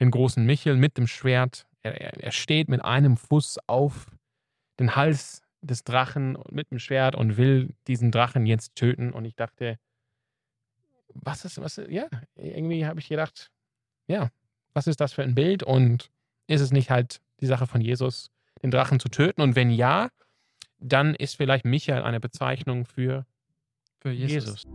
den großen Michel mit dem Schwert. Er steht mit einem Fuß auf den Hals des Drachen mit dem Schwert und will diesen Drachen jetzt töten. Und ich dachte, ja, irgendwie habe ich gedacht, ja, was ist das für ein Bild? Und ist es nicht halt die Sache von Jesus, den Drachen zu töten? Und wenn ja, dann ist vielleicht Michael eine Bezeichnung für Jesus.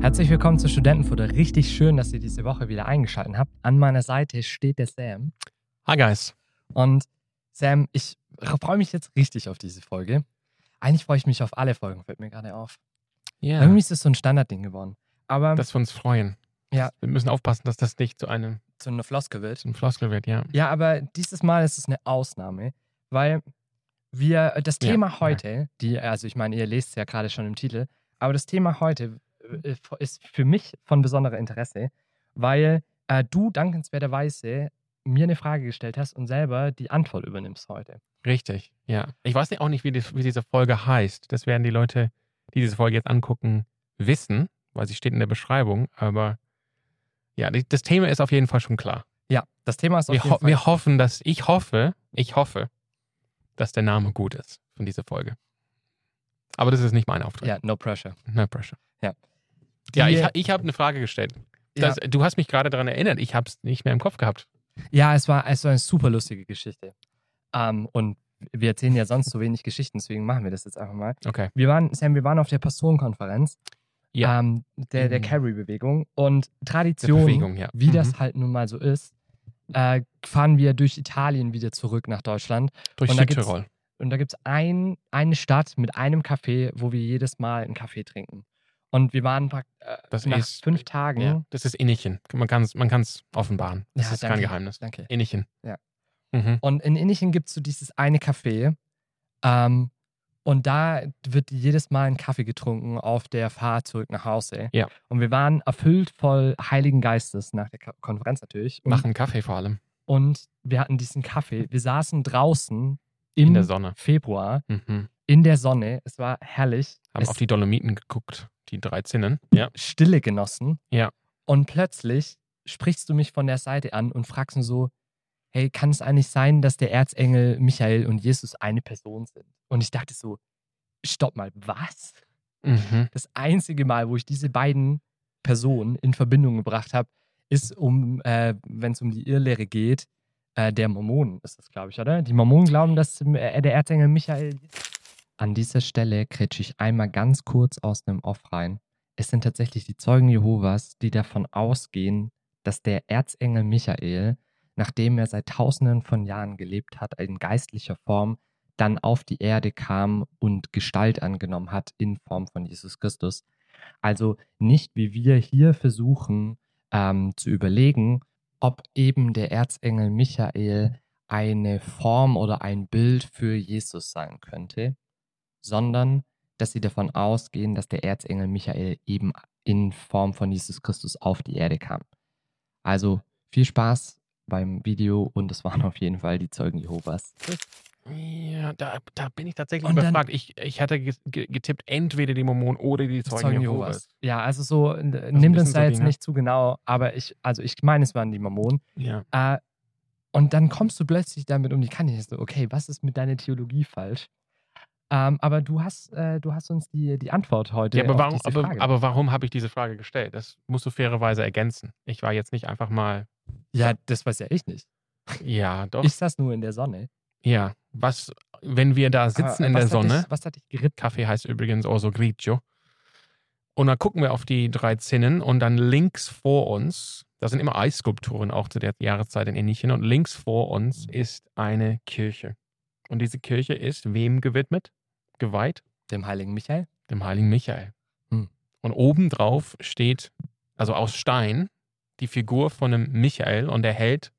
Herzlich willkommen zu Studentenfutter. Richtig schön, dass ihr diese Woche wieder eingeschaltet habt. An meiner Seite steht der Sam. Hi, guys. Und Sam, ich freue mich jetzt richtig auf diese Folge. Eigentlich freue ich mich auf alle Folgen, fällt mir gerade auf. Ja. Yeah. Irgendwie ist das so ein Standardding geworden. Aber, dass wir uns freuen. Ja. Wir müssen aufpassen, dass das nicht zu einer Floskel wird. Zu einer Floskel wird, ja. Ja, aber dieses Mal ist es eine Ausnahme, weil wir das Thema heute, also ich meine, ihr lest es ja gerade schon im Titel, aber das Thema heute ist für mich von besonderem Interesse, weil du dankenswerterweise mir eine Frage gestellt hast und selber die Antwort übernimmst heute. Richtig, ja. Ich weiß auch nicht, wie diese Folge heißt. Das werden die Leute, die diese Folge jetzt angucken, wissen, weil sie steht in der Beschreibung. Aber ja, das Thema ist auf jeden Fall schon klar. Ja, das Thema ist auf jeden Fall. Wir hoffen, dass ich hoffe, dass der Name gut ist von dieser Folge. Aber das ist nicht mein Auftrag. Ja, yeah, no pressure. No pressure. Ja. Ja, ich habe eine Frage gestellt. Du hast mich gerade daran erinnert. Ich habe es nicht mehr im Kopf gehabt. Ja, es war eine super lustige Geschichte. Und wir erzählen ja sonst so wenig Geschichten, deswegen machen wir das jetzt einfach mal. Okay. Wir waren auf der Pastorenkonferenz der Carry-Bewegung. Und Tradition, wie das halt nun mal so ist, fahren wir durch Italien wieder zurück nach Deutschland. Durch Südtirol. Und da gibt es eine Stadt mit einem Café, wo wir jedes Mal einen Kaffee trinken. Und wir waren nach 5 Tagen. Ja, das ist Innichen. Man kann's offenbaren. Das ist kein Geheimnis. Danke. Innichen. Ja. Mhm. Und in Innichen gibt es so dieses eine Café. Und da wird jedes Mal ein Kaffee getrunken auf der Fahrt zurück nach Hause. Ja. Und wir waren erfüllt voll Heiligen Geistes nach der Konferenz natürlich. Und machen Kaffee vor allem. Und wir hatten diesen Kaffee. Wir saßen draußen in der Sonne. Februar. Mhm. In der Sonne. Es war herrlich. Haben auf die Dolomiten geguckt. Die 3 Zinnen. Ja. Stille genossen. Ja. Und plötzlich sprichst du mich von der Seite an und fragst nur so, hey, kann es eigentlich sein, dass der Erzengel Michael und Jesus eine Person sind? Und ich dachte so, stopp mal, was? Mhm. Das einzige Mal, wo ich diese beiden Personen in Verbindung gebracht habe, ist, wenn es um die Irrlehre geht, der Mormonen ist das, glaube ich, oder? Die Mormonen glauben, dass der Erzengel Michael... An dieser Stelle kretsche ich einmal ganz kurz aus einem Off rein. Es sind tatsächlich die Zeugen Jehovas, die davon ausgehen, dass der Erzengel Michael, nachdem er seit Tausenden von Jahren gelebt hat, in geistlicher Form, dann auf die Erde kam und Gestalt angenommen hat in Form von Jesus Christus. Also nicht, wie wir hier versuchen zu überlegen, ob eben der Erzengel Michael eine Form oder ein Bild für Jesus sein könnte, sondern dass sie davon ausgehen, dass der Erzengel Michael eben in Form von Jesus Christus auf die Erde kam. Also viel Spaß beim Video und das waren auf jeden Fall die Zeugen Jehovas. Ja, da bin ich tatsächlich überfragt. Ich hatte getippt, entweder die Mormonen oder die Zeugen Jehovas. Ja, also so, nimmt uns da jetzt nicht zu genau, aber ich meine, es waren die Mormonen. Ja. Und dann kommst du plötzlich damit um die Kante. Ich so, okay, was ist mit deiner Theologie falsch? Aber du hast uns die Antwort heute. Ja, aber warum habe ich diese Frage gestellt? Das musst du fairerweise ergänzen. Ich war jetzt nicht einfach mal. Ja, das weiß ja ich nicht. Ja, doch. Ich saß nur in der Sonne. Ja, wenn wir da sitzen in der Sonne. Was hatte ich geritzt? Kaffee heißt übrigens Orso Grigio. Und dann gucken wir auf die 3 Zinnen und dann links vor uns, da sind immer Eisskulpturen auch zu der Jahreszeit in Innichen, und links vor uns ist eine Kirche. Und diese Kirche ist wem gewidmet? Geweiht? Dem Heiligen Michael. Dem Heiligen Michael. Hm. Und obendrauf steht, also aus Stein, die Figur von einem Michael und er hält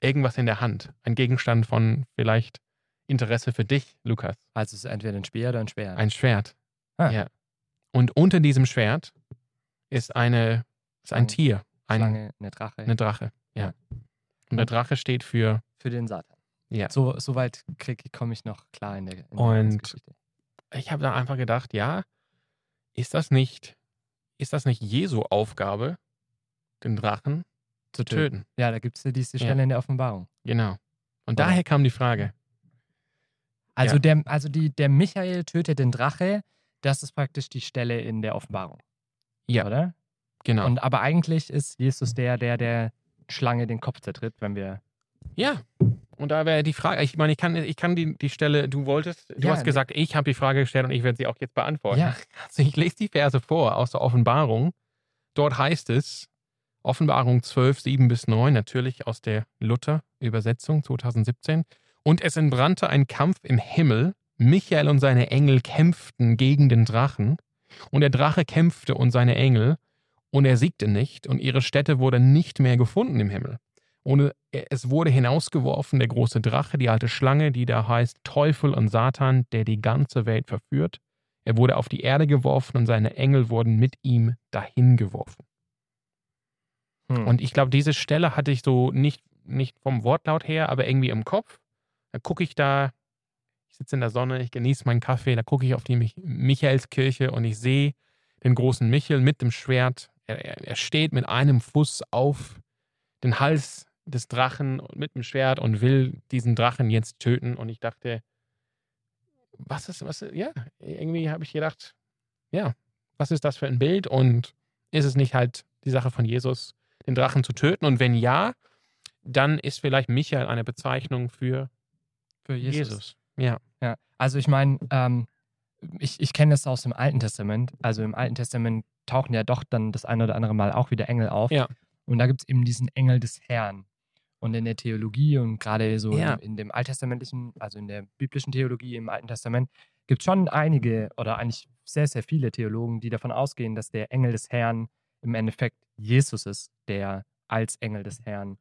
irgendwas in der Hand. Ein Gegenstand von vielleicht Interesse für dich, Lukas. Also es ist entweder ein Speer oder ein Schwert. Ein Schwert. Ah. Ja. Und unter diesem Schwert ist eine Das ist ein Tier. Schlange, eine Drache. Eine Drache, ja. Und der Drache steht für? Für den Satan. Ja. So weit komme ich noch klar in der Geschichte. Und ich habe dann einfach gedacht, ja, ist das nicht Jesu Aufgabe, den Drachen zu töten? Ja, da gibt es ja diese Stelle in der Offenbarung. Genau. Und daher kam die Frage. Also, der Michael tötet den Drache, das ist praktisch die Stelle in der Offenbarung. Ja. Oder? Genau. Und aber eigentlich ist Jesus der Schlange den Kopf zertritt, wenn wir... Ja, und da wäre die Frage, ich meine, ich kann die Stelle, du hast gesagt, ich habe die Frage gestellt und ich werde sie auch jetzt beantworten. Ja. Also ich lese die Verse vor aus der Offenbarung. Dort heißt es, Offenbarung 12, 7-9, natürlich aus der Luther-Übersetzung 2017. Und es entbrannte ein Kampf im Himmel. Michael und seine Engel kämpften gegen den Drachen. Und der Drache kämpfte und seine Engel. Und er siegte nicht. Und ihre Stätte wurde nicht mehr gefunden im Himmel. Und es wurde hinausgeworfen, der große Drache, die alte Schlange, die da heißt Teufel und Satan, der die ganze Welt verführt. Er wurde auf die Erde geworfen und seine Engel wurden mit ihm dahin geworfen. Und ich glaube, diese Stelle hatte ich so nicht vom Wortlaut her, aber irgendwie im Kopf. Da gucke ich da, ich sitze in der Sonne, ich genieße meinen Kaffee, da gucke ich auf die Michaelskirche und ich sehe den großen Michael mit dem Schwert. Er steht mit einem Fuß auf den Hals des Drachen mit dem Schwert und will diesen Drachen jetzt töten. Und ich dachte, irgendwie habe ich gedacht, was ist das für ein Bild? Und ist es nicht halt die Sache von Jesus, den Drachen zu töten? Und wenn ja, dann ist vielleicht Michael eine Bezeichnung für Jesus. Ja. Also ich meine, ich kenne das aus dem Alten Testament. Also im Alten Testament tauchen ja doch dann das eine oder andere Mal auch wieder Engel auf. Ja. Und da gibt es eben diesen Engel des Herrn. Und in der Theologie und gerade so in dem alttestamentlichen, also in der biblischen Theologie im Alten Testament, gibt es schon einige oder eigentlich sehr, sehr viele Theologen, die davon ausgehen, dass der Engel des Herrn im Endeffekt Jesus ist, der als Engel des Herrn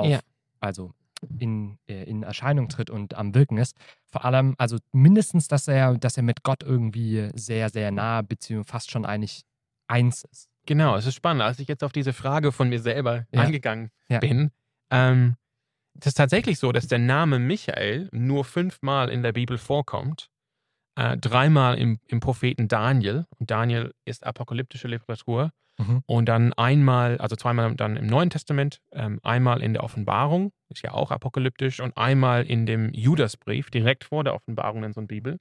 in Erscheinung tritt und am Wirken ist. Vor allem, also mindestens, dass er mit Gott irgendwie sehr, sehr nah, beziehungsweise fast schon eigentlich eins ist. Genau, es ist spannend. Als ich jetzt auf diese Frage von mir selber eingegangen bin, das ist tatsächlich so, dass der Name Michael nur 5-mal in der Bibel vorkommt. 3-mal im Propheten Daniel. Und Daniel ist apokalyptische Literatur. Und dann 2-mal dann im Neuen Testament, 1-mal in der Offenbarung, ist ja auch apokalyptisch, und 1-mal in dem Judasbrief, direkt vor der Offenbarung in so einer Bibel.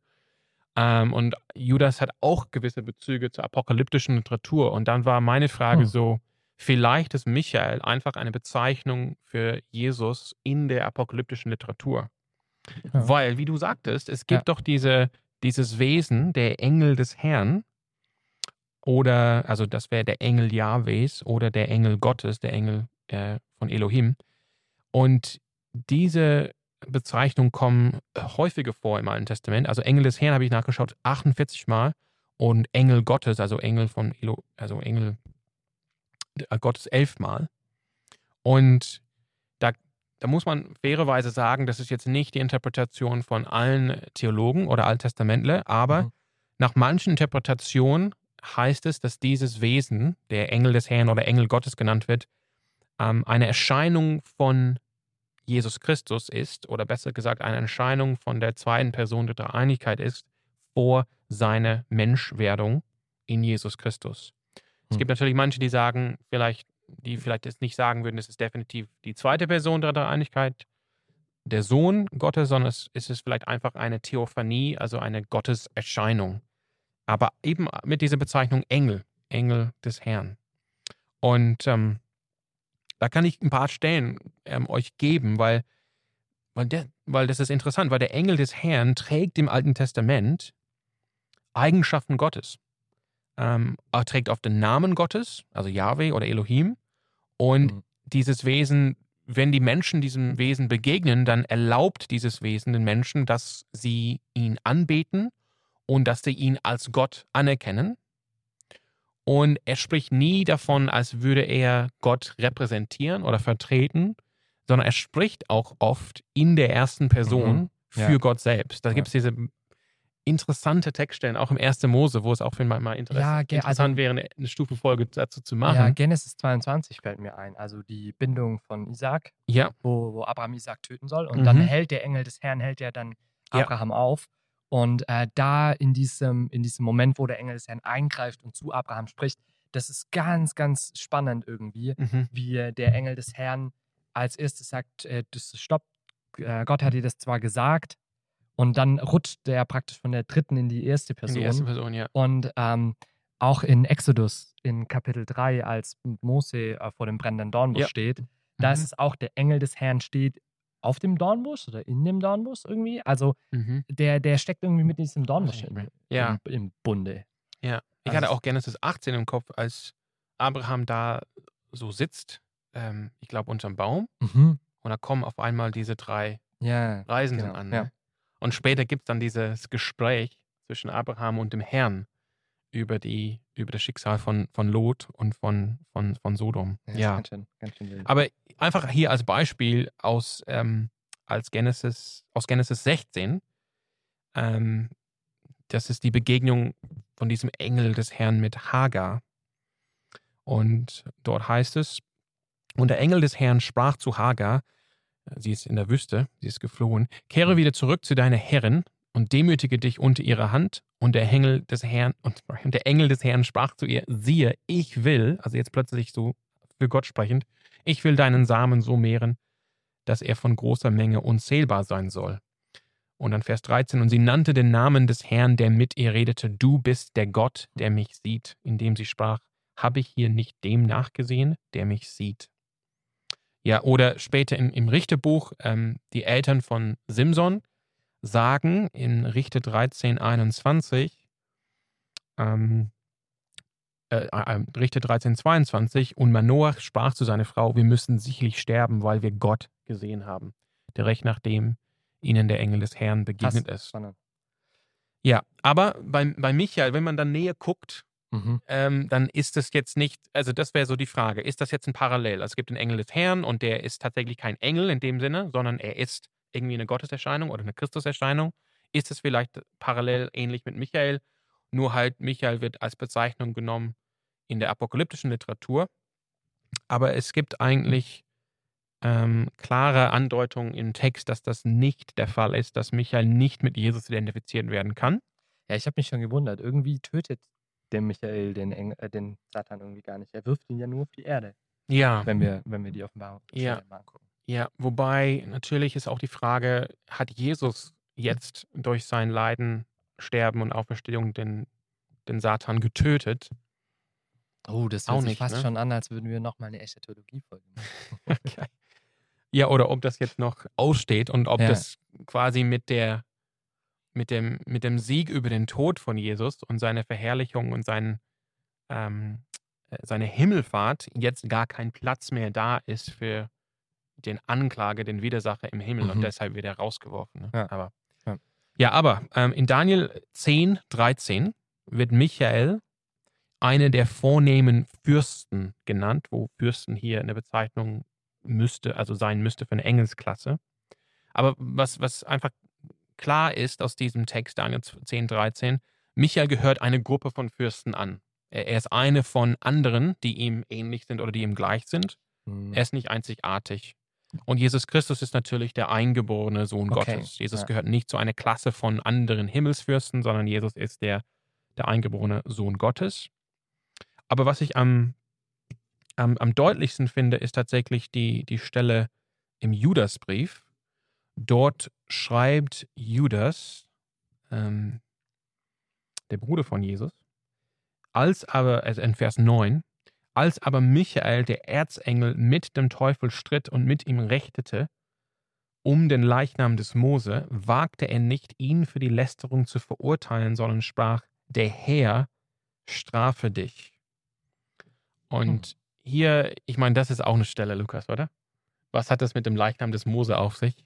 Und Judas hat auch gewisse Bezüge zur apokalyptischen Literatur. Und dann war meine Frage vielleicht ist Michael einfach eine Bezeichnung für Jesus in der apokalyptischen Literatur. Ja. Weil, wie du sagtest, es gibt doch dieses Wesen, der Engel des Herrn, oder, also das wäre der Engel Jahwes oder der Engel Gottes, der Engel von Elohim. Und diese Bezeichnungen kommen häufiger vor im Alten Testament. Also Engel des Herrn habe ich nachgeschaut 48-mal und Engel Gottes, also Engel Gottes 11-mal. Und da muss man fairerweise sagen, das ist jetzt nicht die Interpretation von allen Theologen oder Alttestamentler, aber nach manchen Interpretationen heißt es, dass dieses Wesen, der Engel des Herrn oder Engel Gottes genannt wird, eine Erscheinung von Jesus Christus ist, oder besser gesagt, eine Erscheinung von der zweiten Person der Dreieinigkeit ist, vor seiner Menschwerdung in Jesus Christus. Es gibt natürlich manche, die sagen, die vielleicht jetzt nicht sagen würden, es ist definitiv die zweite Person der Dreieinigkeit, der Sohn Gottes, sondern es ist vielleicht einfach eine Theophanie, also eine Gotteserscheinung. Aber eben mit dieser Bezeichnung Engel des Herrn. Und da kann ich ein paar Stellen euch geben, weil das ist interessant, weil der Engel des Herrn trägt im Alten Testament Eigenschaften Gottes. Er trägt oft den Namen Gottes, also Jahwe oder Elohim. Und dieses Wesen, wenn die Menschen diesem Wesen begegnen, dann erlaubt dieses Wesen den Menschen, dass sie ihn anbeten und dass sie ihn als Gott anerkennen. Und er spricht nie davon, als würde er Gott repräsentieren oder vertreten, sondern er spricht auch oft in der ersten Person für Gott selbst. Da gibt es diese interessante Textstellen, auch im 1. Mose, wo es auch für mal interessant wäre, eine Stufenfolge dazu zu machen. Ja, Genesis 22 fällt mir ein, also die Bindung von Isaac, wo Abraham Isaac töten soll. Und dann hält der Engel des Herrn, dann Abraham auf. Und da in diesem Moment, wo der Engel des Herrn eingreift und zu Abraham spricht, das ist ganz, ganz spannend irgendwie, wie der Engel des Herrn als erstes sagt, stopp, Gott hat dir das zwar gesagt, und dann rutscht er praktisch von der dritten in die erste Person. Und auch in Exodus, in Kapitel 3, als Mose vor dem brennenden Dornbusch steht, da ist es auch, der Engel des Herrn steht auf dem Dornbusch oder in dem Dornbusch irgendwie. Also der steckt irgendwie mit diesem Dornbusch im Bunde. Ja, ich hatte auch Genesis 18 im Kopf, als Abraham da so sitzt, ich glaube unterm Baum, und da kommen auf einmal diese drei Reisenden an. Ne? Ja. Und später gibt es dann dieses Gespräch zwischen Abraham und dem Herrn über das Schicksal von Lot und von Sodom. Ja, ganz schön wild. Aber einfach hier als Beispiel aus Genesis 16, das ist die Begegnung von diesem Engel des Herrn mit Hagar. Und dort heißt es, und der Engel des Herrn sprach zu Hagar, sie ist in der Wüste, sie ist geflohen, kehre wieder zurück zu deiner Herrin und demütige dich unter ihrer Hand. Und der Engel des Herrn sprach zu ihr, siehe, ich will, also jetzt plötzlich so für Gott sprechend, ich will deinen Samen so mehren, dass er von großer Menge unzählbar sein soll. Und dann Vers 13, und sie nannte den Namen des Herrn, der mit ihr redete, du bist der Gott, der mich sieht, indem sie sprach, habe ich hier nicht dem nachgesehen, der mich sieht? Ja, oder später im Richterbuch, die Eltern von Simson sagen in Richter 13,21, Richter 13,22, und Manoach sprach zu seiner Frau, wir müssen sicherlich sterben, weil wir Gott gesehen haben, direkt nachdem ihnen der Engel des Herrn begegnet ist. Spannend. Ja, aber bei Michael, wenn man dann näher guckt, dann ist das jetzt nicht, also das wäre so die Frage, ist das jetzt ein Parallel? Also es gibt den Engel des Herrn und der ist tatsächlich kein Engel in dem Sinne, sondern er ist irgendwie eine Gotteserscheinung oder eine Christuserscheinung. Ist es vielleicht parallel ähnlich mit Michael? Nur halt, Michael wird als Bezeichnung genommen in der apokalyptischen Literatur. Aber es gibt eigentlich klare Andeutungen im Text, dass das nicht der Fall ist, dass Michael nicht mit Jesus identifiziert werden kann. Ja, ich habe mich schon gewundert. Irgendwie tötet der Michael den Satan irgendwie gar nicht. Er wirft ihn ja nur auf die Erde. Ja. Wenn wir die Offenbarung mal angucken. Ja, wobei natürlich ist auch die Frage, hat Jesus jetzt durch sein Leiden, Sterben und Auferstehung den Satan getötet? Oh, das hört sich fast schon an, als würden wir nochmal eine Eschatologie-Folge machen. Okay. Ja, oder ob das jetzt noch aussteht und ob das quasi mit dem Sieg über den Tod von Jesus und seine Verherrlichung und seine Himmelfahrt jetzt gar kein Platz mehr da ist für den Anklage, den Widersacher im Himmel und deshalb wird er rausgeworfen. Ne? Ja. Aber in Daniel 10,13 wird Michael einer der vornehmen Fürsten genannt, wo Fürsten hier eine Bezeichnung sein müsste für eine Engelsklasse. Aber was einfach klar ist aus diesem Text, Daniel 10,13, Michael gehört eine Gruppe von Fürsten an. Er ist eine von anderen, die ihm ähnlich sind oder die ihm gleich sind. Er ist nicht einzigartig. Und Jesus Christus ist natürlich der eingeborene Sohn Gottes. Jesus gehört nicht zu einer Klasse von anderen Himmelsfürsten, sondern Jesus ist der eingeborene Sohn Gottes. Aber was ich am deutlichsten finde, ist tatsächlich die Stelle im Judasbrief. Dort schreibt Judas, der Bruder von Jesus, also in Vers 9, als aber Michael, der Erzengel, mit dem Teufel stritt und mit ihm rechtete, um den Leichnam des Mose, wagte er nicht, ihn für die Lästerung zu verurteilen, sondern sprach, der Herr strafe dich. Und hier, ich meine, das ist auch eine Stelle, Lukas, oder? Was hat das mit dem Leichnam des Mose auf sich?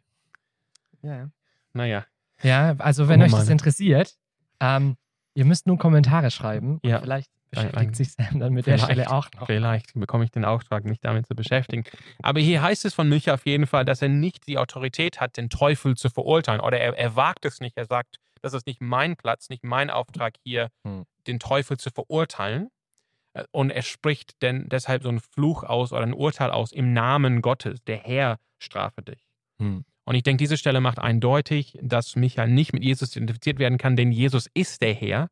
Ja. Naja. Ja, also wenn euch das interessiert, ihr müsst nun Kommentare schreiben. Ja. Und vielleicht beschäftigt sich Sam dann mit der Stelle auch noch. Vielleicht bekomme ich den Auftrag, mich damit zu beschäftigen. Aber hier heißt es von Micha auf jeden Fall, dass er nicht die Autorität hat, den Teufel zu verurteilen. Oder er wagt es nicht. Er sagt, Das ist nicht mein Platz, nicht mein Auftrag hier, den Teufel zu verurteilen. Und er spricht denn deshalb so einen Fluch aus oder ein Urteil aus im Namen Gottes. Der Herr strafe dich. Und ich denke, diese Stelle macht eindeutig, dass Michael nicht mit Jesus identifiziert werden kann, denn Jesus ist der Herr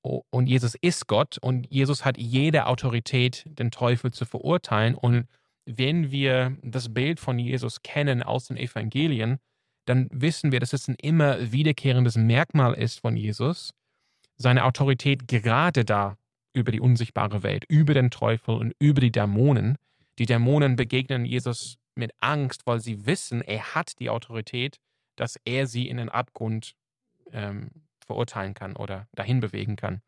und Jesus ist Gott und Jesus hat jede Autorität, den Teufel zu verurteilen. Und wenn wir das Bild von Jesus kennen aus den Evangelien, dann wissen wir, dass es ein immer wiederkehrendes Merkmal ist von Jesus, seine Autorität gerade da über die unsichtbare Welt, über den Teufel und über die Dämonen. Die Dämonen begegnen Jesus mit Angst, weil sie wissen, er hat die Autorität, dass er sie in den Abgrund verurteilen kann oder dahin bewegen kann.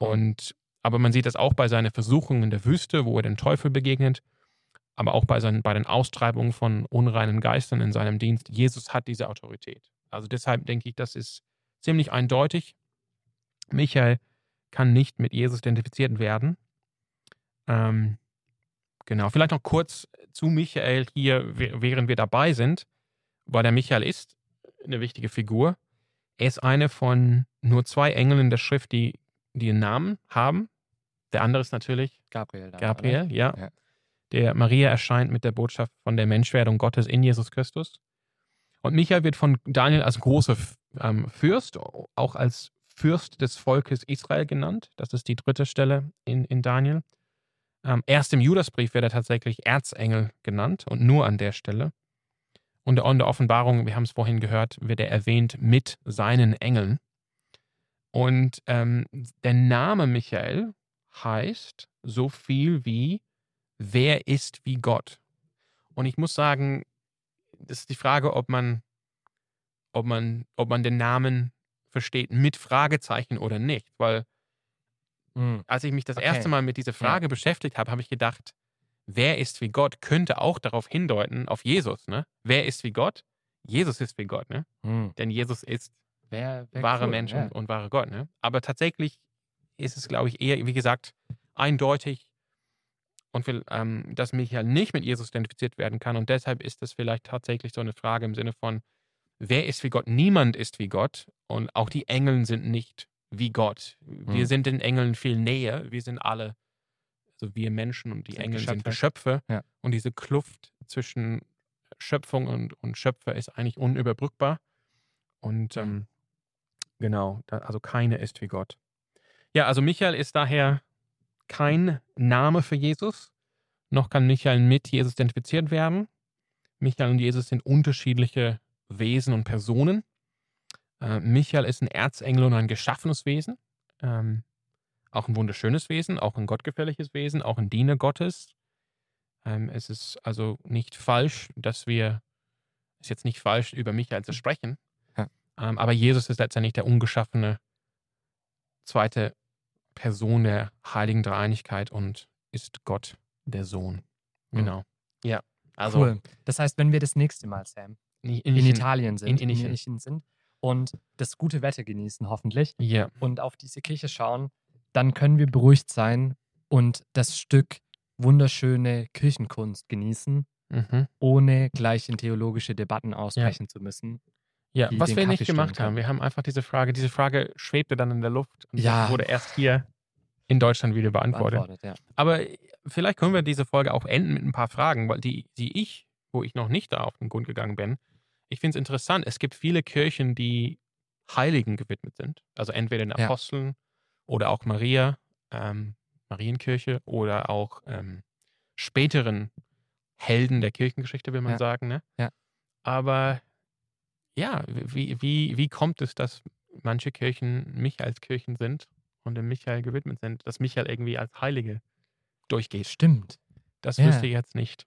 Aber man sieht das auch bei seinen Versuchungen in der Wüste, wo er dem Teufel begegnet, aber auch bei den Austreibungen von unreinen Geistern in seinem Dienst. Jesus hat diese Autorität. Also deshalb denke ich, das ist ziemlich eindeutig. Michael kann nicht mit Jesus identifiziert werden. Genau, vielleicht noch kurz zu Michael hier, während wir dabei sind, weil der Michael ist eine wichtige Figur. Er ist eine von nur 2 Engeln in der Schrift, die einen Namen haben. Der andere ist natürlich Gabriel, ja. Der Maria erscheint mit der Botschaft von der Menschwerdung Gottes in Jesus Christus. Und Michael wird von Daniel als großer Fürst, auch als Fürst des Volkes Israel genannt. Das ist die 3. Stelle in Daniel. Erst im Judasbrief wird er tatsächlich Erzengel genannt und nur an der Stelle. Und in der Offenbarung, wir haben es vorhin gehört, wird er erwähnt mit seinen Engeln. Und der Name Michael heißt so viel wie wer ist wie Gott? Und ich muss sagen, das ist die Frage, ob man den Namen versteht mit Fragezeichen oder nicht. Weil als ich mich das erste Mal mit dieser Frage beschäftigt habe, habe ich gedacht, wer ist wie Gott könnte auch darauf hindeuten, auf Jesus. Ne? Wer ist wie Gott? Jesus ist wie Gott. Ne? Denn Jesus ist wahre Mensch und wahre Gott. Ne? Aber tatsächlich ist es, glaube ich, eher, wie gesagt, eindeutig, und dass Michael nicht mit Jesus identifiziert werden kann. Und deshalb ist das vielleicht tatsächlich so eine Frage im Sinne von, wer ist wie Gott? Niemand ist wie Gott. Und auch die Engel sind nicht wie Gott. Wir sind den Engeln viel näher. Wir sind alle, also wir Menschen und die Engel sind Geschöpfe. Ja. Und diese Kluft zwischen Schöpfung und Schöpfer ist eigentlich unüberbrückbar. Und also keiner ist wie Gott. Ja, also Michael ist daher kein Name für Jesus, noch kann Michael mit Jesus identifiziert werden. Michael und Jesus sind unterschiedliche Wesen und Personen. Michael ist ein Erzengel und ein geschaffenes Wesen, auch ein wunderschönes Wesen, auch ein gottgefälliges Wesen, auch ein Diener Gottes. Es ist also nicht falsch, über Michael zu sprechen, aber Jesus ist letztendlich der ungeschaffene zweite Person der Heiligen Dreieinigkeit und ist Gott der Sohn. Genau. Ja, also cool. Das heißt, wenn wir das nächste Mal, Sam, in Italien sind, in Innichen sind und das gute Wetter genießen hoffentlich und auf diese Kirche schauen, dann können wir beruhigt sein und das Stück wunderschöne Kirchenkunst genießen, ohne gleich in theologische Debatten ausbrechen zu müssen. Ja, was wir nicht gemacht haben. Wir haben einfach diese Frage schwebte dann in der Luft und wurde erst hier in Deutschland wieder beantwortet. Aber vielleicht können wir diese Folge auch enden mit ein paar Fragen, weil wo ich noch nicht da auf den Grund gegangen bin. Ich finde es interessant, es gibt viele Kirchen, die Heiligen gewidmet sind. Also entweder den Aposteln oder auch Maria, Marienkirche oder auch späteren Helden der Kirchengeschichte, will man sagen. Ne? Ja. Aber wie kommt es, dass manche Kirchen Michaelskirchen sind und dem Michael gewidmet sind, dass Michael irgendwie als Heilige durchgeht? Stimmt. Das wüsste ich jetzt nicht,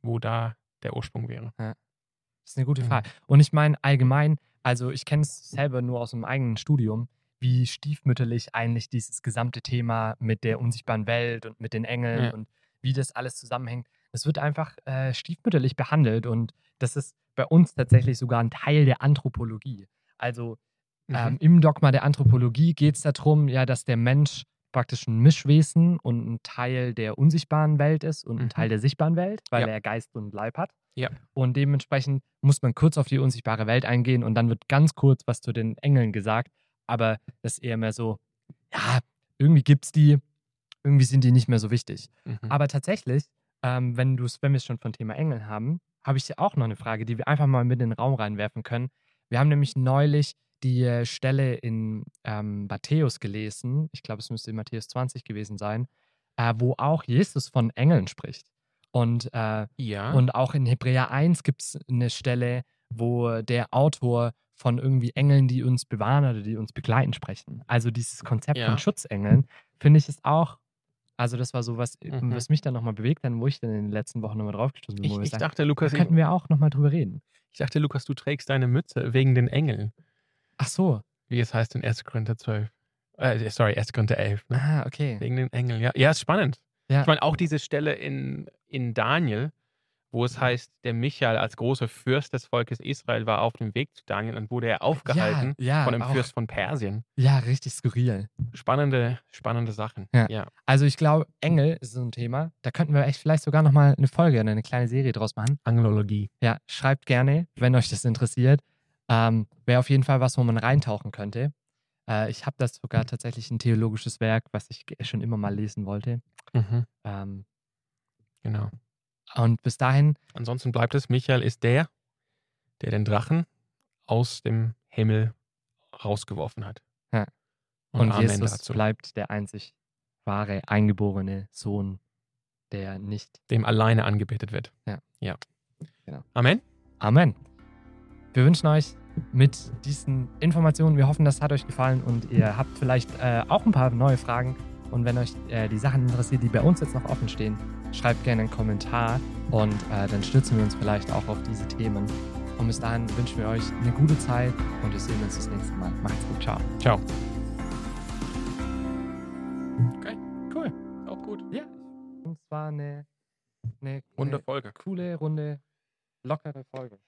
wo da der Ursprung wäre. Ja. Das ist eine gute Frage. Und ich meine allgemein, also ich kenne es selber nur aus meinem eigenen Studium, wie stiefmütterlich eigentlich dieses gesamte Thema mit der unsichtbaren Welt und mit den Engeln und wie das alles zusammenhängt. Es wird einfach stiefmütterlich behandelt und das ist bei uns tatsächlich sogar ein Teil der Anthropologie. Also im Dogma der Anthropologie geht es darum, dass der Mensch praktisch ein Mischwesen und ein Teil der unsichtbaren Welt ist und ein Teil der sichtbaren Welt, weil er Geist und Leib hat. Ja. Und dementsprechend muss man kurz auf die unsichtbare Welt eingehen und dann wird ganz kurz was zu den Engeln gesagt, aber das ist eher mehr so, ja, irgendwie gibt es die, irgendwie sind die nicht mehr so wichtig. Mhm. Aber tatsächlich, wenn wir es schon von Thema Engeln haben, habe ich auch noch eine Frage, die wir einfach mal mit in den Raum reinwerfen können. Wir haben nämlich neulich die Stelle in Matthäus gelesen, ich glaube, es müsste in Matthäus 20 gewesen sein, wo auch Jesus von Engeln spricht. Und, und auch in Hebräer 1 gibt es eine Stelle, wo der Autor von irgendwie Engeln, die uns bewahren oder die uns begleiten, sprechen. Also dieses Konzept von Schutzengeln, finde ich, ist auch, also das war so was, was mich dann nochmal bewegt hat, wo ich dann in den letzten Wochen nochmal draufgestoßen bin. Da könnten wir auch nochmal drüber reden. Ich dachte, Lukas, du trägst deine Mütze wegen den Engeln. Ach so. Wie es heißt in 1. Korinther 12. 1. Korinther 11. Ne? Ah, okay. Wegen den Engeln, ja. Ja, ist spannend. Ja. Ich meine, auch diese Stelle in Daniel, wo es heißt, der Michael als großer Fürst des Volkes Israel war auf dem Weg zu Daniel und wurde er aufgehalten von einem Fürst von Persien. Ja, richtig skurril. Spannende Sachen. Ja. Ja. Also ich glaube, Engel ist so ein Thema, da könnten wir echt vielleicht sogar nochmal eine Folge oder eine kleine Serie draus machen. Angelologie. Ja, schreibt gerne, wenn euch das interessiert. Wäre auf jeden Fall was, wo man reintauchen könnte. Ich habe das sogar tatsächlich ein theologisches Werk, was ich schon immer mal lesen wollte. Mhm. Genau. Und bis dahin. Ansonsten bleibt es, Michael ist der, der den Drachen aus dem Himmel rausgeworfen hat. Ja. Und Jesus bleibt der einzig wahre, eingeborene Sohn, der nicht... dem alleine angebetet wird. Ja. Ja. Genau. Amen. Amen. Wir wünschen euch mit diesen Informationen, wir hoffen, das hat euch gefallen und ihr habt vielleicht auch ein paar neue Fragen. Und wenn euch die Sachen interessiert, die bei uns jetzt noch offen stehen, schreibt gerne einen Kommentar und dann stützen wir uns vielleicht auch auf diese Themen. Und bis dahin wünschen wir euch eine gute Zeit und wir sehen uns das nächste Mal. Macht's gut. Ciao. Ciao. Okay, cool. Auch gut. Ja. Und zwar eine runde Folge. Coole, runde, lockere Folge.